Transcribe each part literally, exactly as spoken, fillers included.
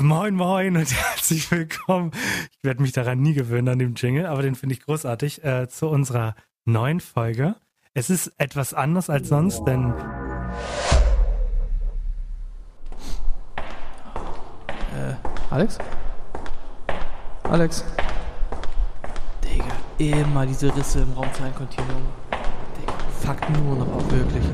Moin Moin und herzlich willkommen, ich werde mich daran nie gewöhnen an dem Jingle, aber den finde ich großartig, äh, zu unserer neuen Folge. Es ist etwas anders als sonst, denn... Äh, Alex? Alex? Digga, immer diese Risse im Raum-Zeit-Kontinuum. Digga, fuck nur noch auf, wirklich.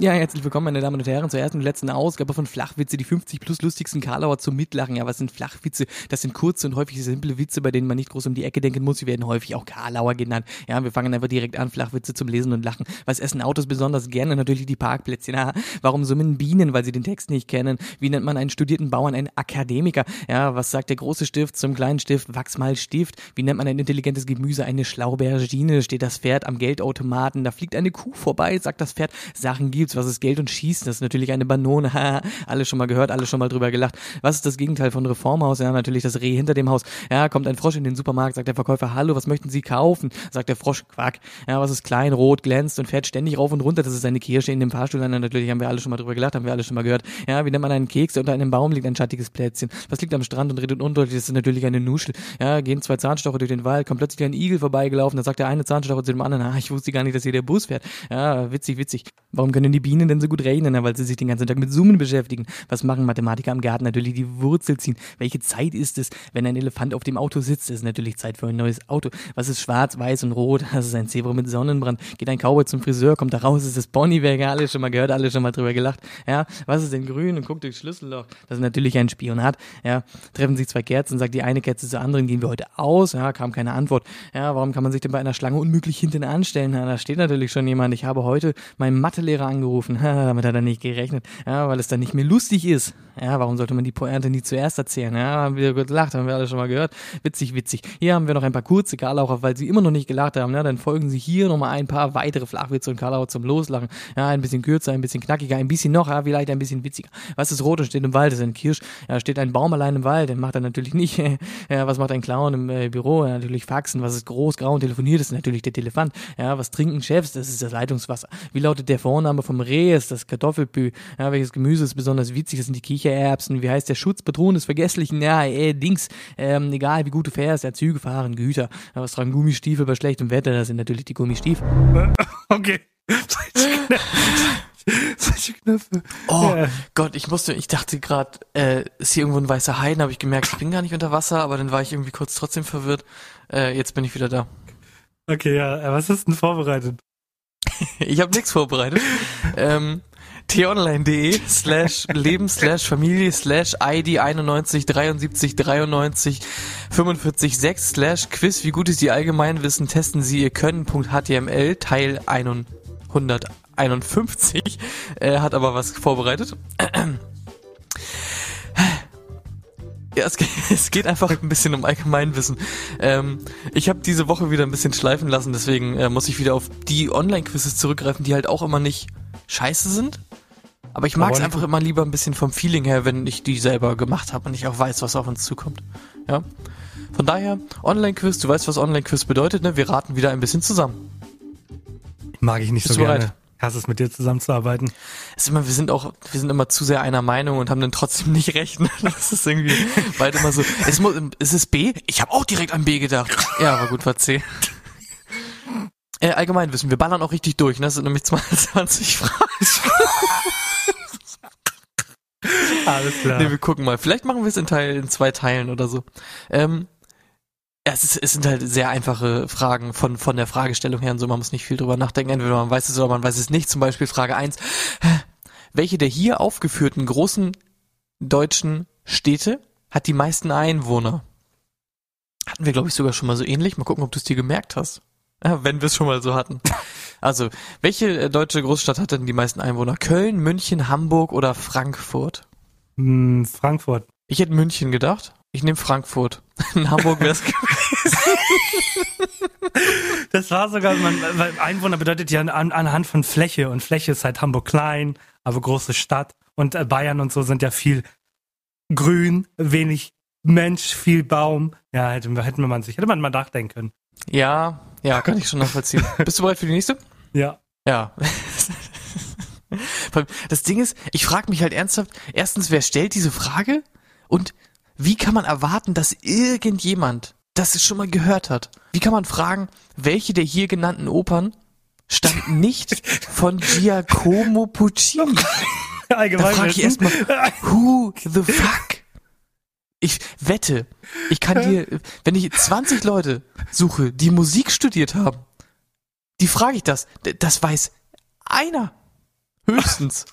Ja, herzlich willkommen, meine Damen und Herren, zur ersten und letzten Ausgabe von Flachwitze, die fünfzig plus lustigsten Karlauer zum Mitlachen. Ja, was sind Flachwitze? Das sind kurze und häufig simple Witze, bei denen man nicht groß um die Ecke denken muss. Sie werden häufig auch Karlauer genannt. Ja, wir fangen einfach direkt an. Flachwitze zum Lesen und Lachen. Was essen Autos besonders gerne? Natürlich die Parkplätze. Na, warum summen Bienen? Weil sie den Text nicht kennen. Wie nennt man einen studierten Bauern? Einen Akademiker. Ja, was sagt der große Stift zum kleinen Stift? Wachs mal Stift. Wie nennt man ein intelligentes Gemüse? Eine Schlaubergine. Steht das Pferd am Geldautomaten. Da fliegt eine Kuh vorbei, sagt das Pferd. Sachen gibt's. Was ist Geld und Schießen? Das ist natürlich eine Banone. Alle schon mal gehört, alle schon mal drüber gelacht. Was ist das Gegenteil von Reformhaus? Ja, natürlich das Reh hinter dem Haus. Ja, kommt ein Frosch in den Supermarkt, sagt der Verkäufer, hallo, was möchten Sie kaufen? Sagt der Frosch, Quack. Ja, was ist klein, rot, glänzt und fährt ständig rauf und runter? Das ist eine Kirsche in dem Fahrstuhl. Ja, natürlich haben wir alle schon mal drüber gelacht, haben wir alle schon mal gehört. Ja, wie nennt man einen Keks? Unter einem Baum liegt ein schattiges Plätzchen. Was liegt am Strand und redet undeutlich? Das ist natürlich eine Nuschel. Ja, gehen zwei Zahnstocher durch den Wald, kommt plötzlich ein Igel vorbeigelaufen, da sagt der eine Zahnstocher zu dem anderen, ah, ich wusste gar nicht, dass hier der Bus fährt. Ja, witzig, witzig. Warum können die Bienen denn so gut rechnen, weil sie sich den ganzen Tag mit Summen beschäftigen? Was machen Mathematiker im Garten? Natürlich die Wurzel ziehen. Welche Zeit ist es, wenn ein Elefant auf dem Auto sitzt? Es ist natürlich Zeit für ein neues Auto. Was ist schwarz, weiß und rot? Das ist ein Zebra mit Sonnenbrand. Geht ein Cowboy zum Friseur, kommt da raus, ist das Ponywerk. Ja, alle schon mal gehört, alle schon mal drüber gelacht. Ja, was ist denn grün und guckt durchs Schlüsselloch? Das ist natürlich ein Spionat. Ja, treffen sich zwei Kerzen, sagt die eine Kerze zur anderen, gehen wir heute aus? Ja, kam keine Antwort. Ja, warum kann man sich denn bei einer Schlange unmöglich hinten anstellen? Ja, da steht natürlich schon jemand. Ich habe heute meinen Mathelehrer angerufen. Ha, damit hat er nicht gerechnet. Ja, weil es dann nicht mehr lustig ist. Ja, warum sollte man die Pointe nie zuerst erzählen? Ja, haben wir gut gelacht, haben wir alle schon mal gehört. Witzig, witzig. Hier haben wir noch ein paar kurze Karlauer, weil sie immer noch nicht gelacht haben. Ja, dann folgen sie hier nochmal ein paar weitere Flachwitze und Karlauer zum Loslachen. Ja, ein bisschen kürzer, ein bisschen knackiger, ein bisschen noch, ja, vielleicht ein bisschen witziger. Was ist rot und steht im Wald? Das ist ein Kirsch. Ja, steht ein Baum allein im Wald? Den macht er natürlich nicht. Ja, was macht ein Clown im äh, Büro? Ja, natürlich Faxen. Was ist groß, grau und telefoniert? Das ist natürlich der Telefant. Ja, was trinken Chefs? Das ist das Leitungswasser. Wie lautet der Vorname vom Reh? Ist das Kartoffelpü? Ja, welches Gemüse ist besonders witzig? Das sind die Kichererbsen. Wie heißt der Schutzpatron des Vergesslichen? Ja, äh, Dings. Ähm, egal, wie gut du fährst. Ja, Züge fahren, Güter. Ja, was tragen Gummistiefel bei schlechtem Wetter? Das sind natürlich die Gummistiefel. Okay. Solche Knöpfe. Oh ja. Gott, ich musste, ich dachte gerade, äh, ist hier irgendwo ein weißer Hai, habe ich gemerkt, ich bin gar nicht unter Wasser, aber dann war ich irgendwie kurz trotzdem verwirrt. Äh, jetzt bin ich wieder da. Okay, ja, was hast du denn vorbereitet? Ich habe nichts vorbereitet. ähm, t-online.de slash leben slash familie slash ID neun eins sieben drei sieben drei neun fünf vier sechs slash quiz, wie gut ist die Allgemeinwissen, testen Sie Ihr Können, Punkt H T M L, Teil hunderteinundfünfzig, äh, hat aber was vorbereitet. Ja, es geht, es geht einfach ein bisschen um Allgemeinwissen. Ähm, ich habe diese Woche wieder ein bisschen schleifen lassen, deswegen äh, muss ich wieder auf die Online-Quizzes zurückgreifen, die halt auch immer nicht scheiße sind. Aber ich mag es einfach immer lieber ein bisschen vom Feeling her, wenn ich die selber gemacht habe und ich auch weiß, was auf uns zukommt. Ja? Von daher, Online-Quiz, du weißt, was Online-Quiz bedeutet, ne? Wir raten wieder ein bisschen zusammen. Mag ich nicht so gerne. Ich hasse es, mit dir zusammenzuarbeiten. Ist immer, wir sind auch, wir sind immer zu sehr einer Meinung und haben dann trotzdem nicht recht. Das ist irgendwie beide immer so. Es muss, ist es B? Ich habe auch direkt an B gedacht. Ja, aber gut, war C. Äh, Allgemeinwissen, wir ballern auch richtig durch. Ne? Das sind nämlich zweiundzwanzig Fragen. Alles klar. Nee, wir gucken mal. Vielleicht machen wir es in Teil, in zwei Teilen oder so. Ähm, Es, ist, es sind halt sehr einfache Fragen von, von der Fragestellung her und so, man muss nicht viel drüber nachdenken, entweder man weiß es oder man weiß es nicht. Zum Beispiel Frage eins, welche der hier aufgeführten großen deutschen Städte hat die meisten Einwohner. Hatten wir, glaube ich, sogar schon mal so ähnlich. Mal gucken, ob du es dir gemerkt hast. Ja, wenn wir es schon mal so hatten. Also, welche deutsche Großstadt hat denn die meisten Einwohner? Köln, München, Hamburg oder Frankfurt? Hm, Frankfurt. Ich hätte München gedacht. Ich nehme Frankfurt. In Hamburg wäre es gewesen. Das war sogar, man, weil Einwohner bedeutet ja an, anhand von Fläche. Und Fläche ist halt Hamburg klein, aber große Stadt. Und Bayern und so sind ja viel grün, wenig Mensch, viel Baum. Ja, hätte, hätte man sich, hätte man mal nachdenken können. Ja, ja, kann ich schon nachvollziehen. Bist du bereit für die nächste? Ja. Ja. Das Ding ist, ich frage mich halt ernsthaft, erstens, wer stellt diese Frage? Und wie kann man erwarten, dass irgendjemand das schon mal gehört hat? Wie kann man fragen, welche der hier genannten Opern stammt nicht von Giacomo Puccini? Allgemein da frage ich erstmal, who the fuck? Ich wette, ich kann dir, wenn ich zwanzig Leute suche, die Musik studiert haben, die frage ich das. Das weiß einer. Höchstens.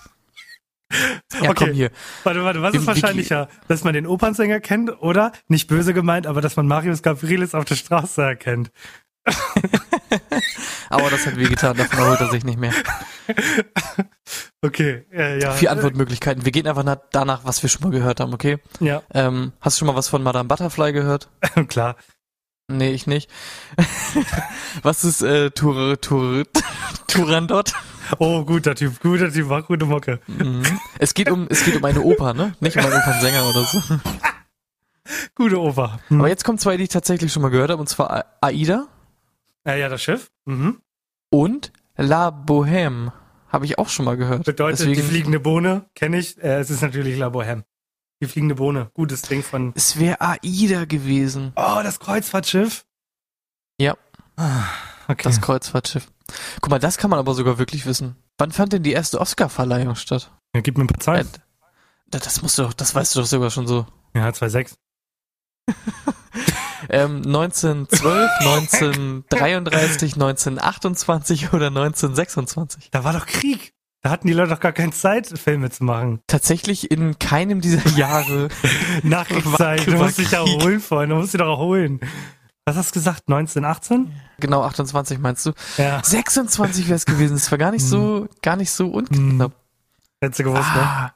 Ja, okay. Komm hier. Warte, warte, was Im ist wahrscheinlicher? Wiki- dass man den Opernsänger kennt oder, nicht böse gemeint, aber dass man Marius Gabrielis auf der Straße erkennt. Aber das hat wehgetan, davon erholt er sich nicht mehr. Okay, äh, ja. Vier Antwortmöglichkeiten. Wir gehen einfach nach, danach, was wir schon mal gehört haben, okay? Ja. Ähm, hast du schon mal was von Madame Butterfly gehört? Klar. Nee, ich nicht. Was ist äh, Tur- Tur- Turandot? Oh, guter Typ, guter Typ, mach gute Mocke. Mhm. Es geht um, es geht um eine Oper, ne? Nicht um einen Opernsänger oder so. Gute Oper. Mhm. Aber jetzt kommen zwei, die ich tatsächlich schon mal gehört habe, und zwar Aida. Ja, ja, das Schiff. Mhm. Und La Bohème habe ich auch schon mal gehört. Bedeutet, deswegen, die fliegende Bohne, kenne ich. Äh, es ist natürlich La Bohème. Die fliegende Bohne, gutes Ding von... Es wäre Aida gewesen. Oh, das Kreuzfahrtschiff. Ja, ah, okay. Das Kreuzfahrtschiff. Guck mal, das kann man aber sogar wirklich wissen. Wann fand denn die erste Oscar-Verleihung statt? Ja, gib mir ein paar Zeit. Äh, das musst du doch, das weißt du doch sogar schon so. Ja, zweitausendsechs. Ähm, neunzehnhundertzwölf, neunzehnhundertdreiunddreißig, neunzehnhundertachtundzwanzig oder neunzehnhundertsechsundzwanzig. Da war doch Krieg. Da hatten die Leute doch gar keine Zeit, Filme zu machen. Tatsächlich in keinem dieser Jahre. Nachkriegszeit. Du musst dich da erholen, Freunde. Du musst dich doch erholen. Was hast du gesagt? neunzehnhundertachtzehn? Genau, achtundzwanzig meinst du? Ja. sechsundzwanzig wäre es gewesen. Das war gar nicht so, gar nicht so unknapp. Hättest du gewusst, ah. ne?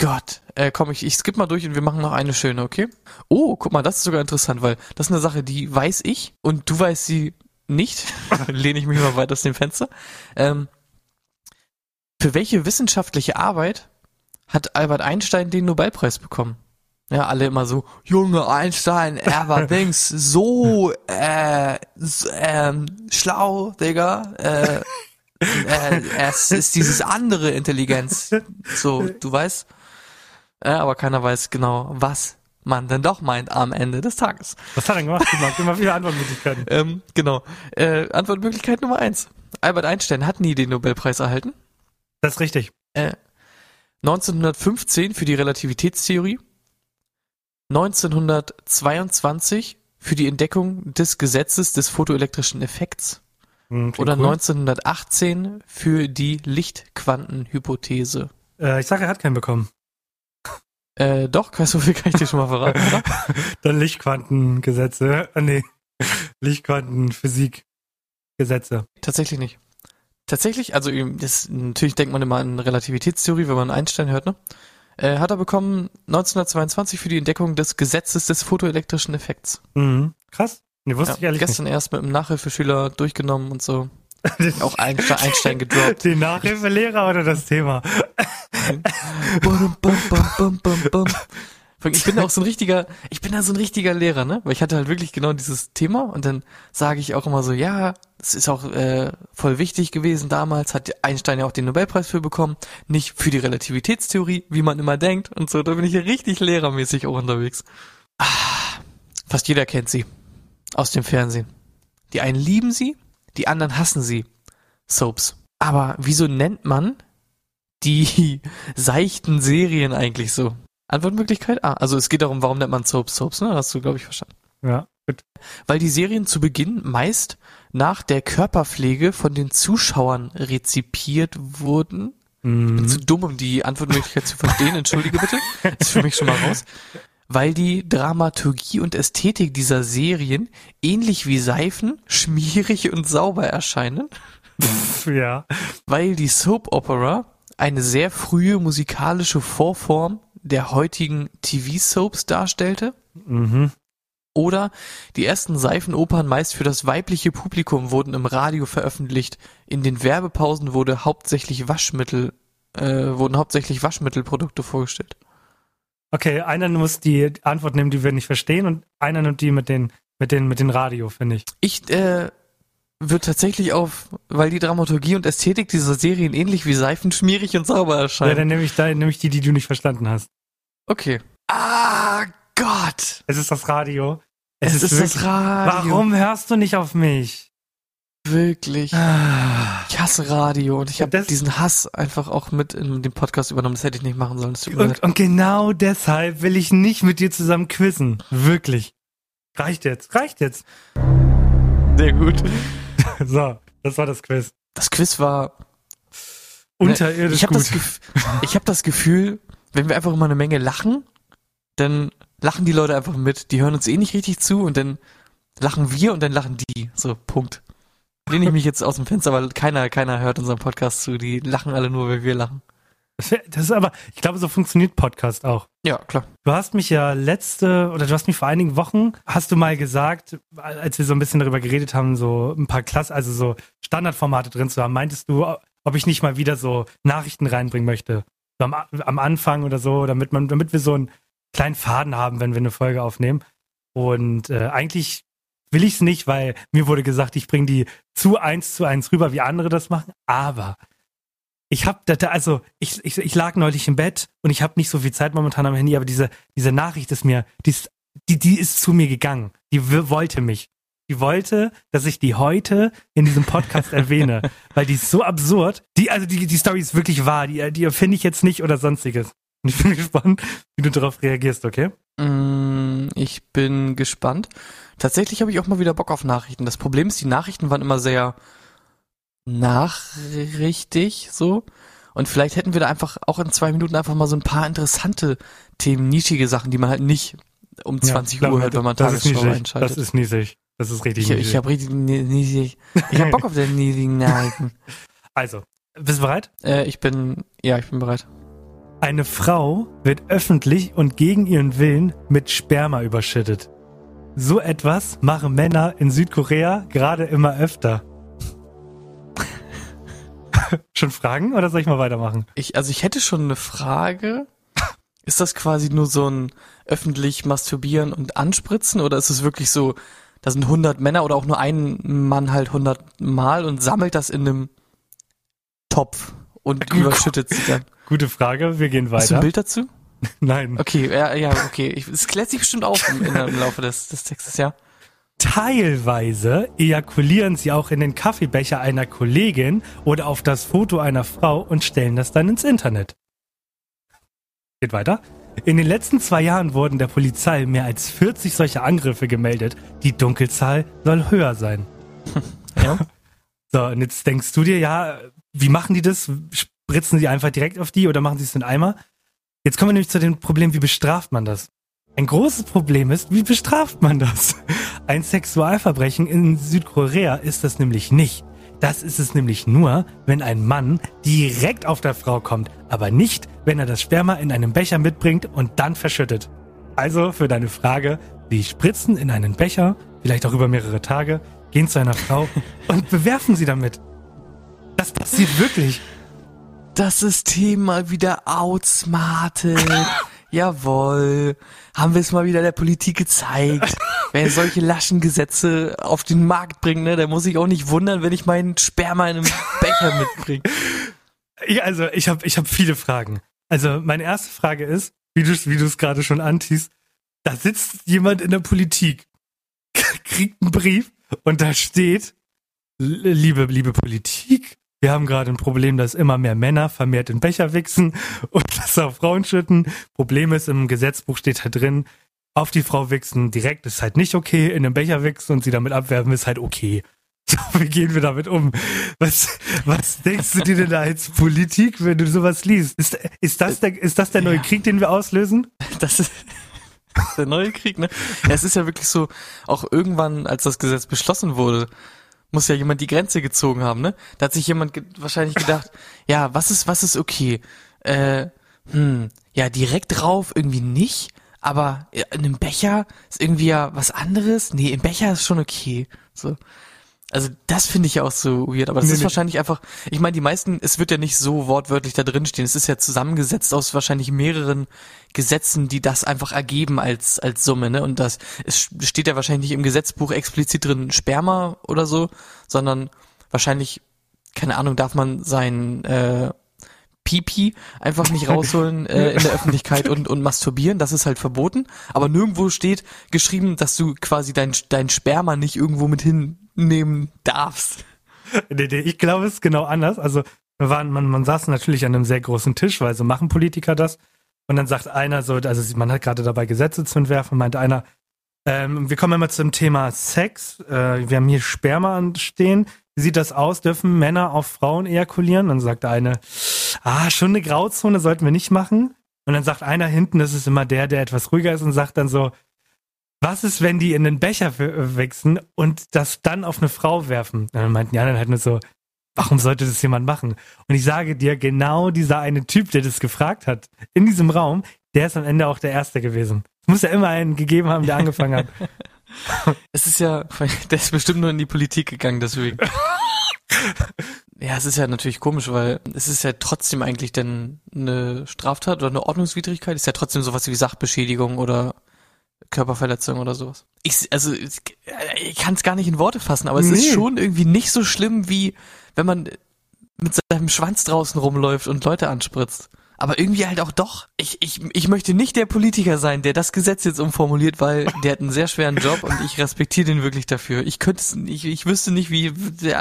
Gott, äh, komm, ich, ich skipp mal durch und wir machen noch eine schöne, okay? Oh, guck mal, das ist sogar interessant, weil das ist eine Sache, die weiß ich und du weißt sie nicht. Lehne ich mich mal weit aus dem Fenster. Ähm, für welche wissenschaftliche Arbeit hat Albert Einstein den Nobelpreis bekommen? Ja, alle immer so, Junge, Einstein, er war links so, äh, so ähm, schlau, Digga, äh, äh, es ist dieses andere Intelligenz. So, du weißt... Ja, aber keiner weiß genau, was man denn doch meint am Ende des Tages. Was hat er gemacht? Immer viele Antwortmöglichkeiten. ähm, genau. Äh, Antwortmöglichkeit Nummer eins. Albert Einstein hat nie den Nobelpreis erhalten. Das ist richtig. Äh, neunzehnhundertfünfzehn für die Relativitätstheorie. neunzehnhundertzweiundzwanzig für die Entdeckung des Gesetzes des photoelektrischen Effekts. Mhm, oder cool. neunzehnhundertachtzehn für die Lichtquantenhypothese. Äh, ich sage, er hat keinen bekommen. Äh, doch, so viel kann ich dir schon mal verraten, oder? Dann Lichtquantengesetze. Ah, nee. Lichtquantenphysikgesetze. Tatsächlich nicht. Tatsächlich, also das, natürlich denkt man immer an Relativitätstheorie, wenn man Einstein hört, ne? Äh, hat er bekommen neunzehnhundertzweiundzwanzig für die Entdeckung des Gesetzes des photoelektrischen Effekts. Mhm. Krass. Nee, wusste ja, ich ehrlich gestern nicht. Erst mit dem Nachhilfeschüler durchgenommen und so. Auch Einstein, Einstein gedroppt. Den Nachhilfelehrer oder das Thema? Ich bin da auch so ein richtiger, ich bin da so ein richtiger Lehrer, ne? Weil ich hatte halt wirklich genau dieses Thema und dann sage ich auch immer so, ja, es ist auch äh, voll wichtig gewesen damals, hat Einstein ja auch den Nobelpreis für bekommen, nicht für die Relativitätstheorie, wie man immer denkt und so, da bin ich ja richtig lehrermäßig auch unterwegs. Ah, fast jeder kennt sie. Aus dem Fernsehen. Die einen lieben sie, die anderen hassen sie. Soaps. Aber wieso nennt man die seichten Serien eigentlich so? Antwortmöglichkeit A. Also es geht darum, warum nennt man Soaps Soaps, ne? Hast du, glaube ich, verstanden. Ja, gut. Weil die Serien zu Beginn meist nach der Körperpflege von den Zuschauern rezipiert wurden Ich bin zu dumm, um die Antwortmöglichkeit zu verstehen, entschuldige bitte. Das ist für mich schon mal raus. Weil die Dramaturgie und Ästhetik dieser Serien ähnlich wie Seifen schmierig und sauber erscheinen. Ja. Weil die Soap Opera eine sehr frühe musikalische Vorform der heutigen T V-Soaps darstellte. Mhm. Oder die ersten Seifenopern meist für das weibliche Publikum wurden im Radio veröffentlicht. In den Werbepausen wurde hauptsächlich Waschmittel, äh, wurden hauptsächlich Waschmittelprodukte vorgestellt. Okay, einer muss die Antwort nehmen, die wir nicht verstehen, und einer nimmt die mit den, mit den, mit den Radio, finde ich. Ich äh, würde tatsächlich auf, weil die Dramaturgie und Ästhetik dieser Serien ähnlich wie Seifen schmierig und sauber erscheinen. Ja, dann nehme ich, dann nehme ich die, die du nicht verstanden hast. Okay. Ah, Gott! Es ist das Radio. Es, es ist, ist wirklich, das Radio. Warum hörst du nicht auf mich? Wirklich. Ah. Ich hasse Radio und ich habe diesen Hass einfach auch mit in den Podcast übernommen. Das hätte ich nicht machen sollen. Und, und genau deshalb will ich nicht mit dir zusammen quizzen. Wirklich. Reicht jetzt. Reicht jetzt. Sehr gut. So, das war das Quiz. Das Quiz war unterirdisch ich hab gut. Das, ich habe das Gefühl, wenn wir einfach immer eine Menge lachen, dann lachen die Leute einfach mit. Die hören uns eh nicht richtig zu und dann lachen wir und dann lachen die. So, Punkt. Lehne ich mich jetzt aus dem Fenster, weil keiner, keiner hört unseren Podcast zu. Die lachen alle nur, weil wir lachen. Das ist aber, ich glaube, so funktioniert Podcast auch. Ja, klar. Du hast mich ja letzte, oder du hast mich vor einigen Wochen, hast du mal gesagt, als wir so ein bisschen darüber geredet haben, so ein paar Klasse, also so Standardformate drin zu haben, meintest du, ob ich nicht mal wieder so Nachrichten reinbringen möchte. So am, am Anfang oder so, damit man, damit wir so einen kleinen Faden haben, wenn wir eine Folge aufnehmen. Und äh, eigentlich will ich es nicht, weil mir wurde gesagt, ich bringe die zu eins zu eins rüber, wie andere das machen. Aber ich habe, also ich, ich, ich lag neulich im Bett und ich habe nicht so viel Zeit momentan am Handy, aber diese, diese Nachricht ist mir, die ist, die, die ist zu mir gegangen. Die w- wollte mich. Die wollte, dass ich die heute in diesem Podcast erwähne, weil die ist so absurd. Die, also die, die Story ist wirklich wahr. Die, die finde ich jetzt nicht oder sonstiges. Und ich bin gespannt, wie du darauf reagierst, okay? Ich bin gespannt. Tatsächlich habe ich auch mal wieder Bock auf Nachrichten. Das Problem ist, die Nachrichten waren immer sehr nachrichtig, so. Und vielleicht hätten wir da einfach auch in zwei Minuten einfach mal so ein paar interessante Themen, nischige Sachen, die man halt nicht um zwanzig ja, Uhr hört, wenn man Tagesschau einschaltet. Das ist nischig. Das ist richtig ich, nischig. Ich habe richtig nischig. Ich habe Bock auf den niesigen Nachrichten. Also, bist du bereit? Äh, ich bin, ja, ich bin bereit. Eine Frau wird öffentlich und gegen ihren Willen mit Sperma überschüttet. So etwas machen Männer in Südkorea gerade immer öfter. Schon Fragen oder soll ich mal weitermachen? Ich, also ich hätte schon eine Frage. Ist das quasi nur so ein öffentlich masturbieren und anspritzen oder ist es wirklich so, da sind hundert Männer oder auch nur ein Mann halt hundert Mal und sammelt das in einem Topf und Gut, überschüttet sie dann? Gute Frage, wir gehen weiter. Hast du ein Bild dazu? Nein. Okay, ja, ja okay. Es klärt sich bestimmt auf im, im Laufe des, des Textes, ja. Teilweise ejakulieren sie auch in den Kaffeebecher einer Kollegin oder auf das Foto einer Frau und stellen das dann ins Internet. Geht weiter. In den letzten zwei Jahren wurden der Polizei mehr als vierzig solcher Angriffe gemeldet. Die Dunkelzahl soll höher sein. Ja. So, und jetzt denkst du dir, ja, wie machen die das? Spritzen sie einfach direkt auf die oder machen sie es in Eimer? Jetzt kommen wir nämlich zu dem Problem, wie bestraft man das? Ein großes Problem ist, wie bestraft man das? Ein Sexualverbrechen in Südkorea ist das nämlich nicht. Das ist es nämlich nur, wenn ein Mann direkt auf der Frau kommt, aber nicht, wenn er das Sperma in einem Becher mitbringt und dann verschüttet. Also für deine Frage, die spritzen in einen Becher, vielleicht auch über mehrere Tage, gehen zu einer Frau und bewerfen sie damit. Das passiert wirklich. Das System mal wieder outsmartet. Jawohl. Haben wir es mal wieder der Politik gezeigt. Wer solche laschen Gesetze auf den Markt bringt, ne, der muss sich auch nicht wundern, wenn ich meinen Sperma in einem Becher mitbringe. Ja, also, ich habe ich hab viele Fragen. Also, meine erste Frage ist, wie du wie du es gerade schon antiest, da sitzt jemand in der Politik, kriegt einen Brief und da steht, liebe, liebe Politik, wir haben gerade ein Problem, dass immer mehr Männer vermehrt in Becher wichsen und das auf Frauen schütten. Problem ist, im Gesetzbuch steht halt drin, auf die Frau wichsen direkt ist halt nicht okay, in den Becher wichsen und sie damit abwerfen ist halt okay. So, wie gehen wir damit um? Was, was denkst du dir denn da als Politik, wenn du sowas liest? Ist, ist, das, der, ist das der neue ja. Krieg, den wir auslösen? Das ist... Der neue Krieg, ne? Ja, es ist ja wirklich so, auch irgendwann, als das Gesetz beschlossen wurde, muss ja jemand die Grenze gezogen haben, ne? Da hat sich jemand ge- wahrscheinlich gedacht, ja, was ist, was ist okay? Äh, hm, ja, direkt drauf irgendwie nicht, aber in einem Becher ist irgendwie ja was anderes. Nee, im Becher ist schon okay. So. Also das finde ich ja auch so weird, aber das nee, ist nee. wahrscheinlich einfach, ich meine, die meisten, es wird ja nicht so wortwörtlich da drin stehen, es ist ja zusammengesetzt aus wahrscheinlich mehreren Gesetzen, die das einfach ergeben als als Summe, ne? Und das es steht ja wahrscheinlich nicht im Gesetzbuch explizit drin Sperma oder so, sondern wahrscheinlich, keine Ahnung, darf man sein äh, Pipi einfach nicht rausholen äh, in der Öffentlichkeit und und masturbieren, das ist halt verboten, aber nirgendwo steht geschrieben, dass du quasi dein dein Sperma nicht irgendwo mit hin nehmen darfst. Nee, nee, ich glaube, es ist genau anders. Also wir waren, man, man saß natürlich an einem sehr großen Tisch, weil so machen Politiker das. Und dann sagt einer so, also man hat gerade dabei Gesetze zu entwerfen, meint einer, ähm, wir kommen immer zum Thema Sex. Äh, wir haben hier Sperma anstehen. Wie sieht das aus? Dürfen Männer auf Frauen ejakulieren? Dann sagt der eine, ah, schon eine Grauzone, sollten wir nicht machen. Und dann sagt einer hinten, das ist immer der, der etwas ruhiger ist und sagt dann so, was ist, wenn die in den Becher wechseln und das dann auf eine Frau werfen? Und dann meinten die anderen halt nur so, warum sollte das jemand machen? Und ich sage dir, genau dieser eine Typ, der das gefragt hat, in diesem Raum, der ist am Ende auch der Erste gewesen. Es muss ja immer einen gegeben haben, der angefangen hat. Es ist ja, der ist bestimmt nur in die Politik gegangen, deswegen. Ja, es ist ja natürlich komisch, weil es ist ja trotzdem eigentlich dann eine Straftat oder eine Ordnungswidrigkeit. Es ist ja trotzdem sowas wie Sachbeschädigung oder Körperverletzung oder sowas. Ich, also ich, ich kann es gar nicht in Worte fassen, aber es nee. ist schon irgendwie nicht so schlimm, wie wenn man mit seinem Schwanz draußen rumläuft und Leute anspritzt. Aber irgendwie halt auch doch. Ich, ich, ich möchte nicht der Politiker sein, der das Gesetz jetzt umformuliert, weil der hat einen sehr schweren Job und ich respektiere den wirklich dafür. Ich könnte es nicht, ich wüsste nicht, wie... Ja,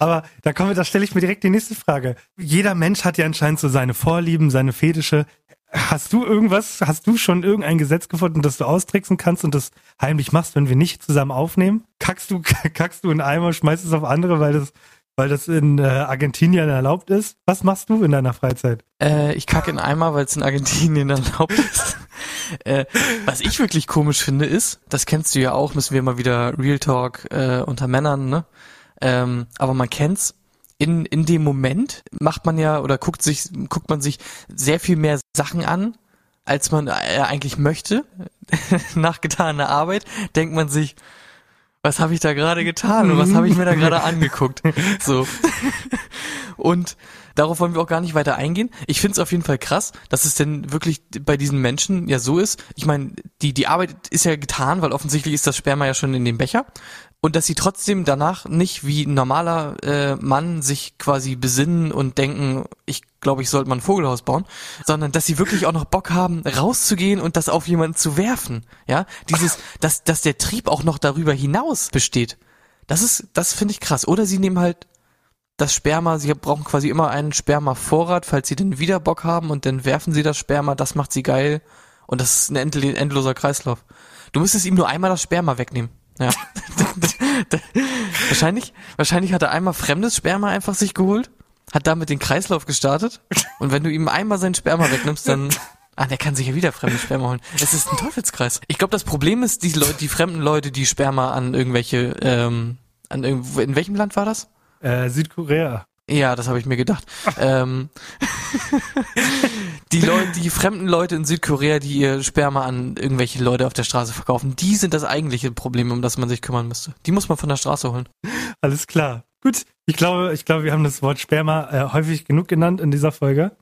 aber da kommen wir, da stelle ich mir direkt die nächste Frage. Jeder Mensch hat ja anscheinend so seine Vorlieben, seine Fetische. Hast du irgendwas, hast du schon irgendein Gesetz gefunden, das du austricksen kannst und das heimlich machst, wenn wir nicht zusammen aufnehmen? Kackst du, kackst du in einen Eimer, schmeißt es auf andere, weil das, weil das in äh, Argentinien erlaubt ist? Was machst du in deiner Freizeit? Äh, ich kacke in einen Eimer, weil es in Argentinien erlaubt ist. äh, was ich wirklich komisch finde ist, das kennst du ja auch, müssen wir mal wieder Real Talk äh, unter Männern, ne? Ähm, aber man kennt's. In, in dem Moment macht man ja oder guckt sich, guckt man sich sehr viel mehr Sachen an, als man eigentlich möchte. Nach getaner Arbeit denkt man sich, was habe ich da gerade getan und was habe ich mir da gerade angeguckt? So. Und darauf wollen wir auch gar nicht weiter eingehen. Ich finde es auf jeden Fall krass, dass es denn wirklich bei diesen Menschen ja so ist. Ich meine, die die Arbeit ist ja getan, weil offensichtlich ist das Sperma ja schon in dem Becher. Und dass sie trotzdem danach nicht wie ein normaler äh, Mann sich quasi besinnen und denken, ich glaube, ich sollte mal ein Vogelhaus bauen, sondern dass sie wirklich auch noch Bock haben, rauszugehen und das auf jemanden zu werfen. Ja, dieses, dass dass der Trieb auch noch darüber hinaus besteht. Das ist, das finde ich krass. Oder sie nehmen halt das Sperma, sie brauchen quasi immer einen Sperma-Vorrat, falls sie denn wieder Bock haben und dann werfen sie das Sperma, das macht sie geil und das ist ein endloser Kreislauf. Du müsstest ihm nur einmal das Sperma wegnehmen. Ja. wahrscheinlich, wahrscheinlich hat er einmal fremdes Sperma einfach sich geholt, hat damit den Kreislauf gestartet und wenn du ihm einmal sein Sperma wegnimmst, dann, ah, der kann sich ja wieder fremdes Sperma holen. Es ist ein Teufelskreis. Ich glaube, das Problem ist, die Leute, die fremden Leute, die Sperma an irgendwelche, ähm, an irgendwo, in welchem Land war das? Äh, Südkorea. Ja, das habe ich mir gedacht. ähm, die Leute, die fremden Leute in Südkorea, die ihr Sperma an irgendwelche Leute auf der Straße verkaufen, die sind das eigentliche Problem, um das man sich kümmern müsste. Die muss man von der Straße holen. Alles klar. Gut. Ich glaube, ich glaube, wir haben das Wort Sperma äh, häufig genug genannt in dieser Folge.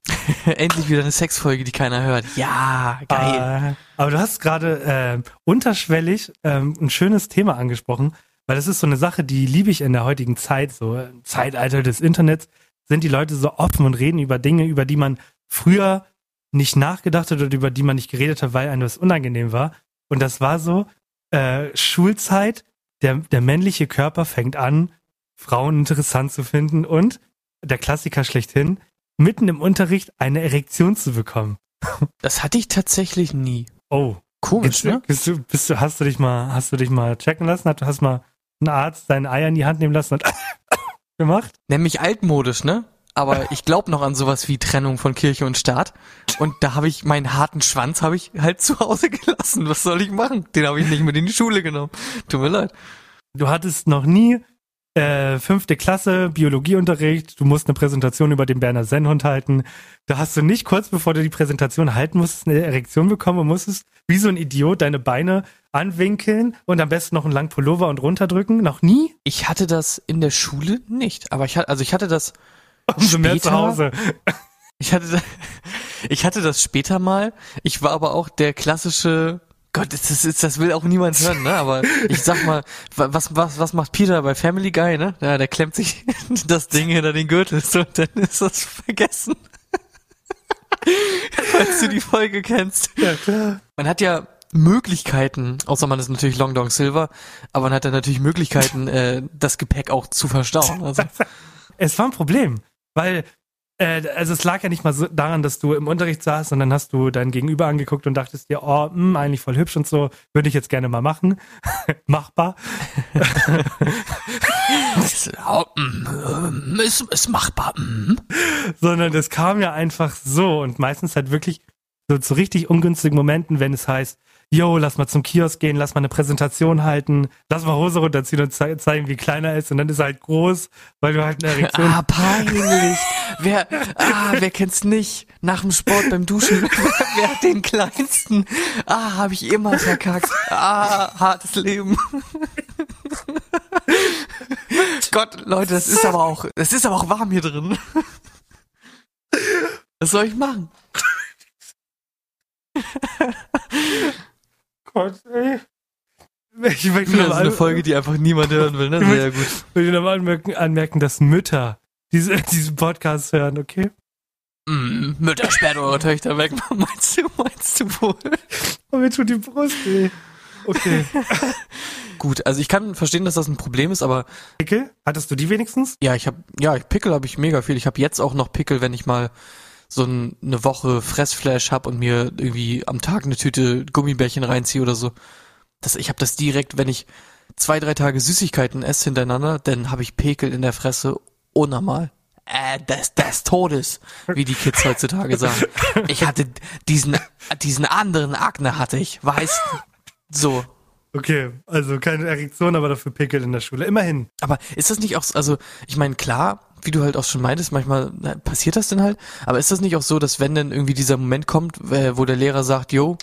Endlich wieder eine Sexfolge, die keiner hört. Ja, geil. Äh, aber du hast gerade äh, unterschwellig äh, ein schönes Thema angesprochen. Weil das ist so eine Sache, die liebe ich in der heutigen Zeit, so im Zeitalter des Internets, sind die Leute so offen und reden über Dinge, über die man früher nicht nachgedacht hat oder über die man nicht geredet hat, weil einem das unangenehm war. Und das war so, äh, Schulzeit, der, der männliche Körper fängt an, Frauen interessant zu finden und, der Klassiker schlechthin, mitten im Unterricht eine Erektion zu bekommen. Das hatte ich tatsächlich nie. Oh. Komisch, ne? Bist du, bist du, hast du dich mal, hast du dich mal checken lassen? Hast du hast mal einen Arzt seine Eier in die Hand nehmen lassen und gemacht? Nämlich altmodisch, ne? Aber ich glaube noch an sowas wie Trennung von Kirche und Staat. Und da habe ich meinen harten Schwanz habe ich halt zu Hause gelassen. Was soll ich machen? Den habe ich nicht mit in die Schule genommen. Tut mir leid. Du hattest noch nie äh, fünfte Klasse, Biologieunterricht. Du musst eine Präsentation über den Berner Sennhund halten. Da hast du nicht kurz bevor du die Präsentation halten musstest, eine Erektion bekommen und musstest wie so ein Idiot deine Beine anwinkeln und am besten noch einen langen Pullover und runterdrücken. Noch nie? Ich hatte das in der Schule nicht. Aber ich hatte, also ich hatte das... Umso mehr zu Hause. Ich hatte, ich hatte das später mal. Ich war aber auch der klassische, Gott, das, ist, das will auch niemand hören, ne? Aber ich sag mal, was, was, was macht Peter bei Family Guy, ne? Ja, der klemmt sich das Ding hinter den Gürtel, so, und dann ist das vergessen. Falls du die Folge kennst. Ja, klar. Man hat ja Möglichkeiten, außer man ist natürlich Long Dong Silver, aber man hat ja natürlich Möglichkeiten, äh, das Gepäck auch zu verstauen. Also. Es war ein Problem. Weil, äh, also es lag ja nicht mal so daran, dass du im Unterricht saßt und dann hast du dein Gegenüber angeguckt und dachtest dir, oh, mh, eigentlich voll hübsch und so, würde ich jetzt gerne mal machen. Machbar. ist, ist machbar. Sondern das kam ja einfach so und meistens halt wirklich so zu richtig ungünstigen Momenten, wenn es heißt, yo, lass mal zum Kiosk gehen, lass mal eine Präsentation halten, lass mal Hose runterziehen und ze- zeigen, wie kleiner er ist. Und dann ist er halt groß, weil du halt eine Erektion... Ah, peinlich. wer, ah, wer kennt's nicht? Nach dem Sport beim Duschen. Wer hat den kleinsten? Ah, hab ich immer verkackt. Ah, hartes Leben. Gott, Leute, das ist aber auch, das ist aber auch warm hier drin. Was soll ich machen? Gott, ey. Ich will das ist eine Folge, die einfach niemand hören will, ne? Sehr gut. Ich will dir nochmal anmerken, anmerken, dass Mütter diese, diesen Podcast hören, okay? Mm, Mütter, sperrt eure Töchter weg. Meinst du, meinst du wohl? Oh, mir tut die Brust weh. Okay. Gut, also ich kann verstehen, dass das ein Problem ist, aber... Pickel? Hattest du die wenigstens? Ja, ich hab, ja, Pickel habe ich mega viel. Ich habe jetzt auch noch Pickel, wenn ich mal... so eine Woche Fressflash hab und mir irgendwie am Tag eine Tüte Gummibärchen reinziehe oder so. Das, ich hab das direkt, wenn ich zwei, drei Tage Süßigkeiten esse hintereinander, dann habe ich Pekel in der Fresse unnormal. Äh, das, das Todes, wie die Kids heutzutage sagen. Ich hatte diesen, diesen anderen Akne hatte ich, weißt du? So. Okay, also keine Erektion, aber dafür Pickel in der Schule, immerhin. Aber ist das nicht auch, also ich meine, klar, wie du halt auch schon meintest, manchmal na, passiert das denn halt, aber ist das nicht auch so, dass wenn dann irgendwie dieser Moment kommt, äh, wo der Lehrer sagt, jo,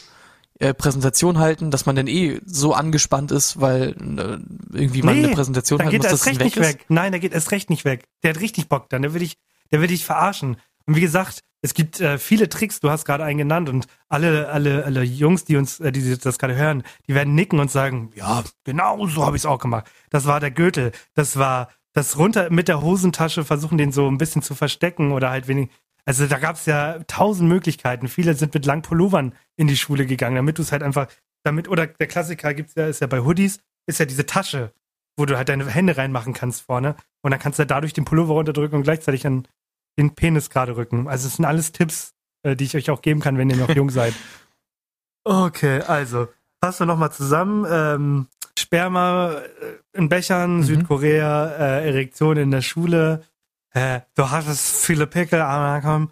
äh, Präsentation halten, dass man dann eh so angespannt ist, weil äh, irgendwie man nee, eine Präsentation halten muss, dass es weg ist? Nein, da geht erst recht nicht weg. Der hat richtig Bock dann, der will dich, der will dich verarschen. Und wie gesagt, es gibt äh, viele Tricks, du hast gerade einen genannt und alle alle alle Jungs, die uns, äh, die das gerade hören, die werden nicken und sagen, ja, genau so habe ich es auch gemacht. Das war der Gürtel, das war das runter mit der Hosentasche versuchen, den so ein bisschen zu verstecken oder halt wenig. Also da gab es ja tausend Möglichkeiten. Viele sind mit langen Pullovern in die Schule gegangen, damit du es halt einfach, damit, oder der Klassiker gibt's ja, ist ja bei Hoodies, ist ja diese Tasche, wo du halt deine Hände reinmachen kannst vorne und dann kannst du halt dadurch den Pullover runterdrücken und gleichzeitig dann den Penis gerade rücken. Also es sind alles Tipps, die ich euch auch geben kann, wenn ihr noch jung seid. Okay, also fassen wir nochmal zusammen. Ähm, Sperma in Bechern, mhm. Südkorea, äh, Erektion in der Schule. Äh, du hattest viele Pickel, ankommen.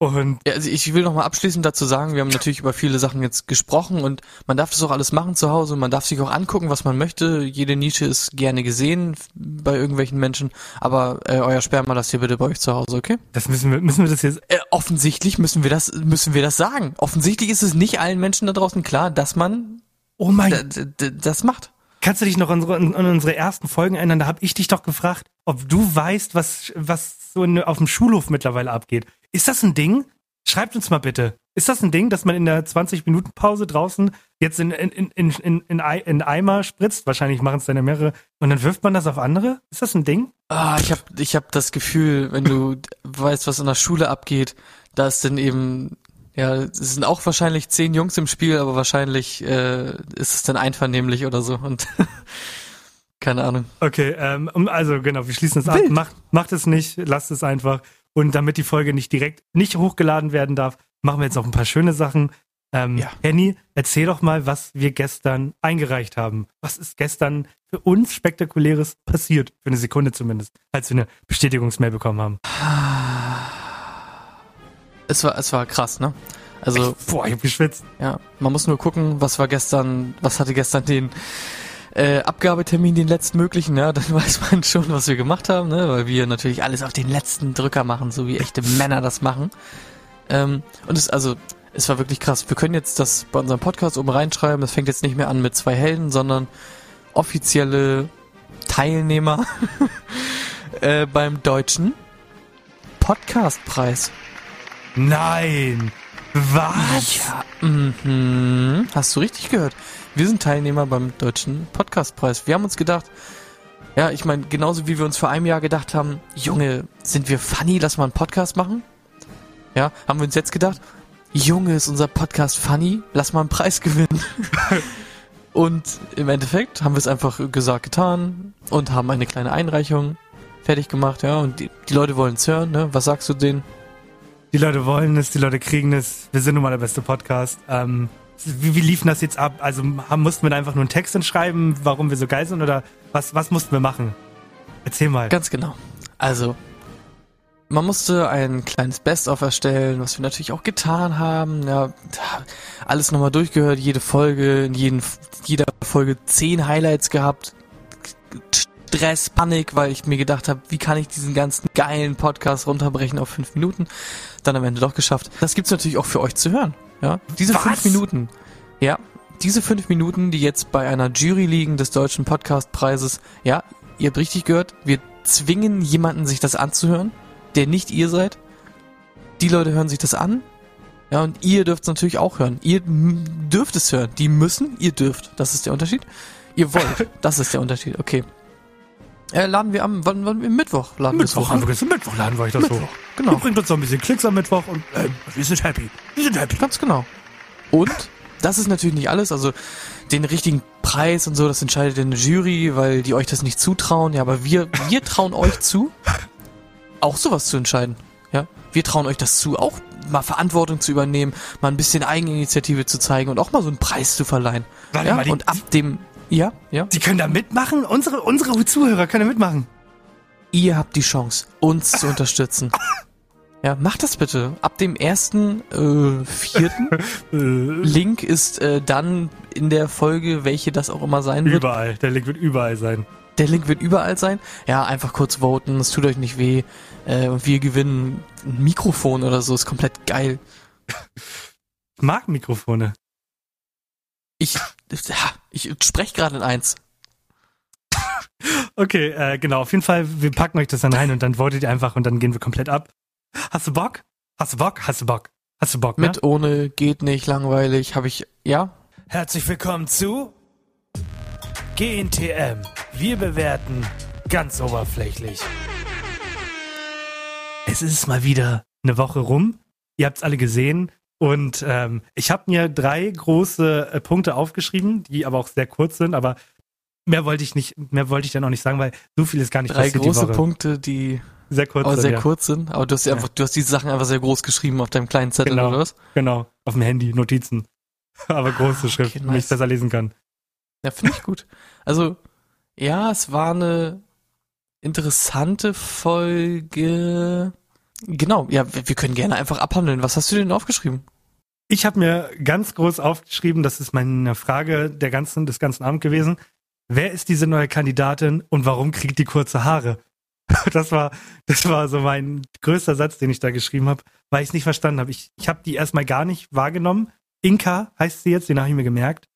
Und ja, also ich will nochmal abschließend dazu sagen, wir haben natürlich über viele Sachen jetzt gesprochen und man darf das auch alles machen zu Hause und man darf sich auch angucken, was man möchte. Jede Nische ist gerne gesehen bei irgendwelchen Menschen, aber äh, euer Sperma lasst ihr bitte bei euch zu Hause, okay? Das müssen wir, müssen wir das jetzt... Äh, offensichtlich müssen wir das, müssen wir das sagen. Offensichtlich ist es nicht allen Menschen da draußen klar, dass man oh mein d- d- das macht. Kannst du dich noch an unsere, an unsere ersten Folgen erinnern? Da habe ich dich doch gefragt, ob du weißt, was, was so auf dem Schulhof mittlerweile abgeht. Ist das ein Ding? Schreibt uns mal bitte. Ist das ein Ding, dass man in der zwanzig-Minuten-Pause draußen jetzt in, in, in, in, in, in Eimer spritzt? Wahrscheinlich machen es dann ja mehrere. Und dann wirft man das auf andere? Ist das ein Ding? Ah, ich habe ich hab das Gefühl, wenn du weißt, was in der Schule abgeht, da ist dann eben, ja, es sind auch wahrscheinlich zehn Jungs im Spiel, aber wahrscheinlich äh, ist es dann einvernehmlich oder so. Und keine Ahnung. Okay, ähm, also genau, wir schließen es ab. Macht, macht es nicht, lasst es einfach. Und damit die Folge nicht direkt nicht hochgeladen werden darf, machen wir jetzt noch ein paar schöne Sachen. Ähm, ja. Henny, erzähl doch mal, was wir gestern eingereicht haben. Was ist gestern für uns Spektakuläres passiert? Für eine Sekunde zumindest, als wir eine Bestätigungsmail bekommen haben. Es war, es war krass, ne? Also, ich, boah, ich hab geschwitzt. Ja, man muss nur gucken, was war gestern, was hatte gestern den äh, Abgabetermin, den letztmöglichen, ja, dann weiß man schon, was wir gemacht haben, ne? Weil wir natürlich alles auf den letzten Drücker machen, so wie echte Männer das machen. Ähm, und es, also, es war wirklich krass. Wir können jetzt das bei unserem Podcast oben reinschreiben, das fängt jetzt nicht mehr an mit zwei Helden, sondern offizielle Teilnehmer äh, beim Deutschen Podcastpreis. Nein! Was? Ja, mhm. Hast du richtig gehört? Wir sind Teilnehmer beim Deutschen Podcastpreis. Wir haben uns gedacht, ja, ich meine, genauso wie wir uns vor einem Jahr gedacht haben, Junge, sind wir funny, lass mal einen Podcast machen? Ja, haben wir uns jetzt gedacht, Junge, ist unser Podcast funny, lass mal einen Preis gewinnen. Und im Endeffekt haben wir es einfach gesagt, getan und haben eine kleine Einreichung fertig gemacht, ja, und die, die Leute wollen es hören, ne? Was sagst du denen? Die Leute wollen es, die Leute kriegen es. Wir sind nun mal der beste Podcast. Ähm, wie, wie lief das jetzt ab? Also haben, mussten wir einfach nur einen Text hinschreiben, warum wir so geil sind? Oder was, was mussten wir machen? Erzähl mal. Ganz genau. Also, man musste ein kleines Best-of erstellen, was wir natürlich auch getan haben. Ja, alles nochmal durchgehört, jede Folge, in jeden, jeder Folge zehn Highlights gehabt. Stress, Panik, weil ich mir gedacht habe, wie kann ich diesen ganzen geilen Podcast runterbrechen auf fünf Minuten? Dann am Ende doch geschafft. Das gibt's natürlich auch für euch zu hören. Ja, diese Was? fünf Minuten, ja, diese fünf Minuten, die jetzt bei einer Jury liegen des Deutschen Podcastpreises. Ja, ihr habt richtig gehört. Wir zwingen jemanden, sich das anzuhören, der nicht ihr seid. Die Leute hören sich das an. Ja, und ihr dürft es natürlich auch hören. Ihr dürft es hören. Die müssen, ihr dürft. Das ist der Unterschied. Ihr wollt. Das ist der Unterschied. Okay. Äh, laden wir am, wann, wann, Mittwoch laden Mittwoch, wir haben wir gestern Mittwoch laden wir euch das Mittwoch, hoch. Genau. Das bringt uns noch ein bisschen Klicks am Mittwoch und, äh, wir sind happy. Wir sind happy. Ganz genau. Und, das ist natürlich nicht alles, also, den richtigen Preis und so, das entscheidet eine Jury, weil die euch das nicht zutrauen, ja, aber wir, wir trauen euch zu, auch sowas zu entscheiden, ja. Wir trauen euch das zu, auch mal Verantwortung zu übernehmen, mal ein bisschen Eigeninitiative zu zeigen und auch mal so einen Preis zu verleihen. Warte ja? mal, die, und ab dem, Ja, ja. Die können da mitmachen? Unsere, unsere Zuhörer können da mitmachen. Ihr habt die Chance, uns zu unterstützen. Ja, macht das bitte. Ab dem ersten, äh, vierten. Link ist, äh, dann in der Folge, welche das auch immer sein wird. Überall. Der Link wird überall sein. Der Link wird überall sein. Ja, einfach kurz voten. Es tut euch nicht weh. Äh, und wir gewinnen ein Mikrofon oder so. Ist komplett geil. Ich mag Mikrofone. Ich, ich spreche gerade in eins. Okay, äh, genau. Auf jeden Fall, wir packen euch das dann rein und dann votet ihr einfach und dann gehen wir komplett ab. Hast du Bock? Hast du Bock? Hast du Bock? Hast du Bock, ne? Mit, ohne, geht nicht, langweilig, hab ich, ja? Herzlich willkommen zu G N T M. Wir bewerten ganz oberflächlich. Es ist mal wieder eine Woche rum. Ihr habt's alle gesehen. Und ähm, ich habe mir drei große äh, Punkte aufgeschrieben, die aber auch sehr kurz sind, aber mehr wollte ich nicht, mehr wollte ich dann auch nicht sagen, weil so viel ist gar nicht passiert die Woche. Drei große Punkte, die sehr kurz aber sind, sehr ja. kurz sind, aber du hast, ja einfach, du hast diese Sachen einfach sehr groß geschrieben auf deinem kleinen Zettel, genau, oder was? Genau, auf dem Handy, Notizen, aber große ah, Schrift, okay, nice. Damit ich besser lesen kann. Ja, finde ich gut. Also, ja, es war eine interessante Folge. Genau, ja, wir können gerne einfach abhandeln. Was hast du denn aufgeschrieben? Ich habe mir ganz groß aufgeschrieben, das ist meine Frage der ganzen, des ganzen Abends gewesen. Wer ist diese neue Kandidatin und warum kriegt die kurze Haare? Das war, das war so mein größter Satz, den ich da geschrieben habe, weil ich es nicht verstanden habe. Ich, ich habe die erstmal gar nicht wahrgenommen. Inka heißt sie jetzt, den habe ich mir gemerkt.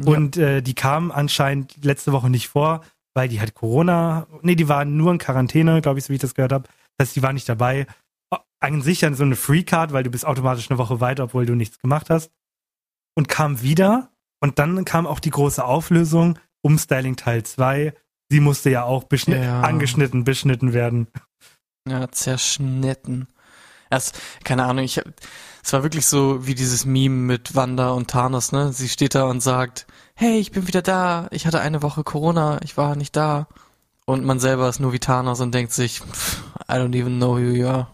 Ja. Und äh, die kam anscheinend letzte Woche nicht vor, weil die hat Corona. Nee, die war nur in Quarantäne, glaube ich, so wie ich das gehört habe. Das heißt, die war nicht dabei. An sich an so eine Free-Card, weil du bist automatisch eine Woche weiter, obwohl du nichts gemacht hast. Und kam wieder. Und dann kam auch die große Auflösung, Umstyling Teil zwei. Sie musste ja auch beschnitten, ja. angeschnitten, beschnitten werden. Ja, zerschnitten. Erst, keine Ahnung, ich hab, es war wirklich so wie dieses Meme mit Wanda und Thanos, ne? Sie steht da und sagt, hey, ich bin wieder da, ich hatte eine Woche Corona, ich war nicht da. Und man selber ist nur wie Thanos und denkt sich, I don't even know you, ja.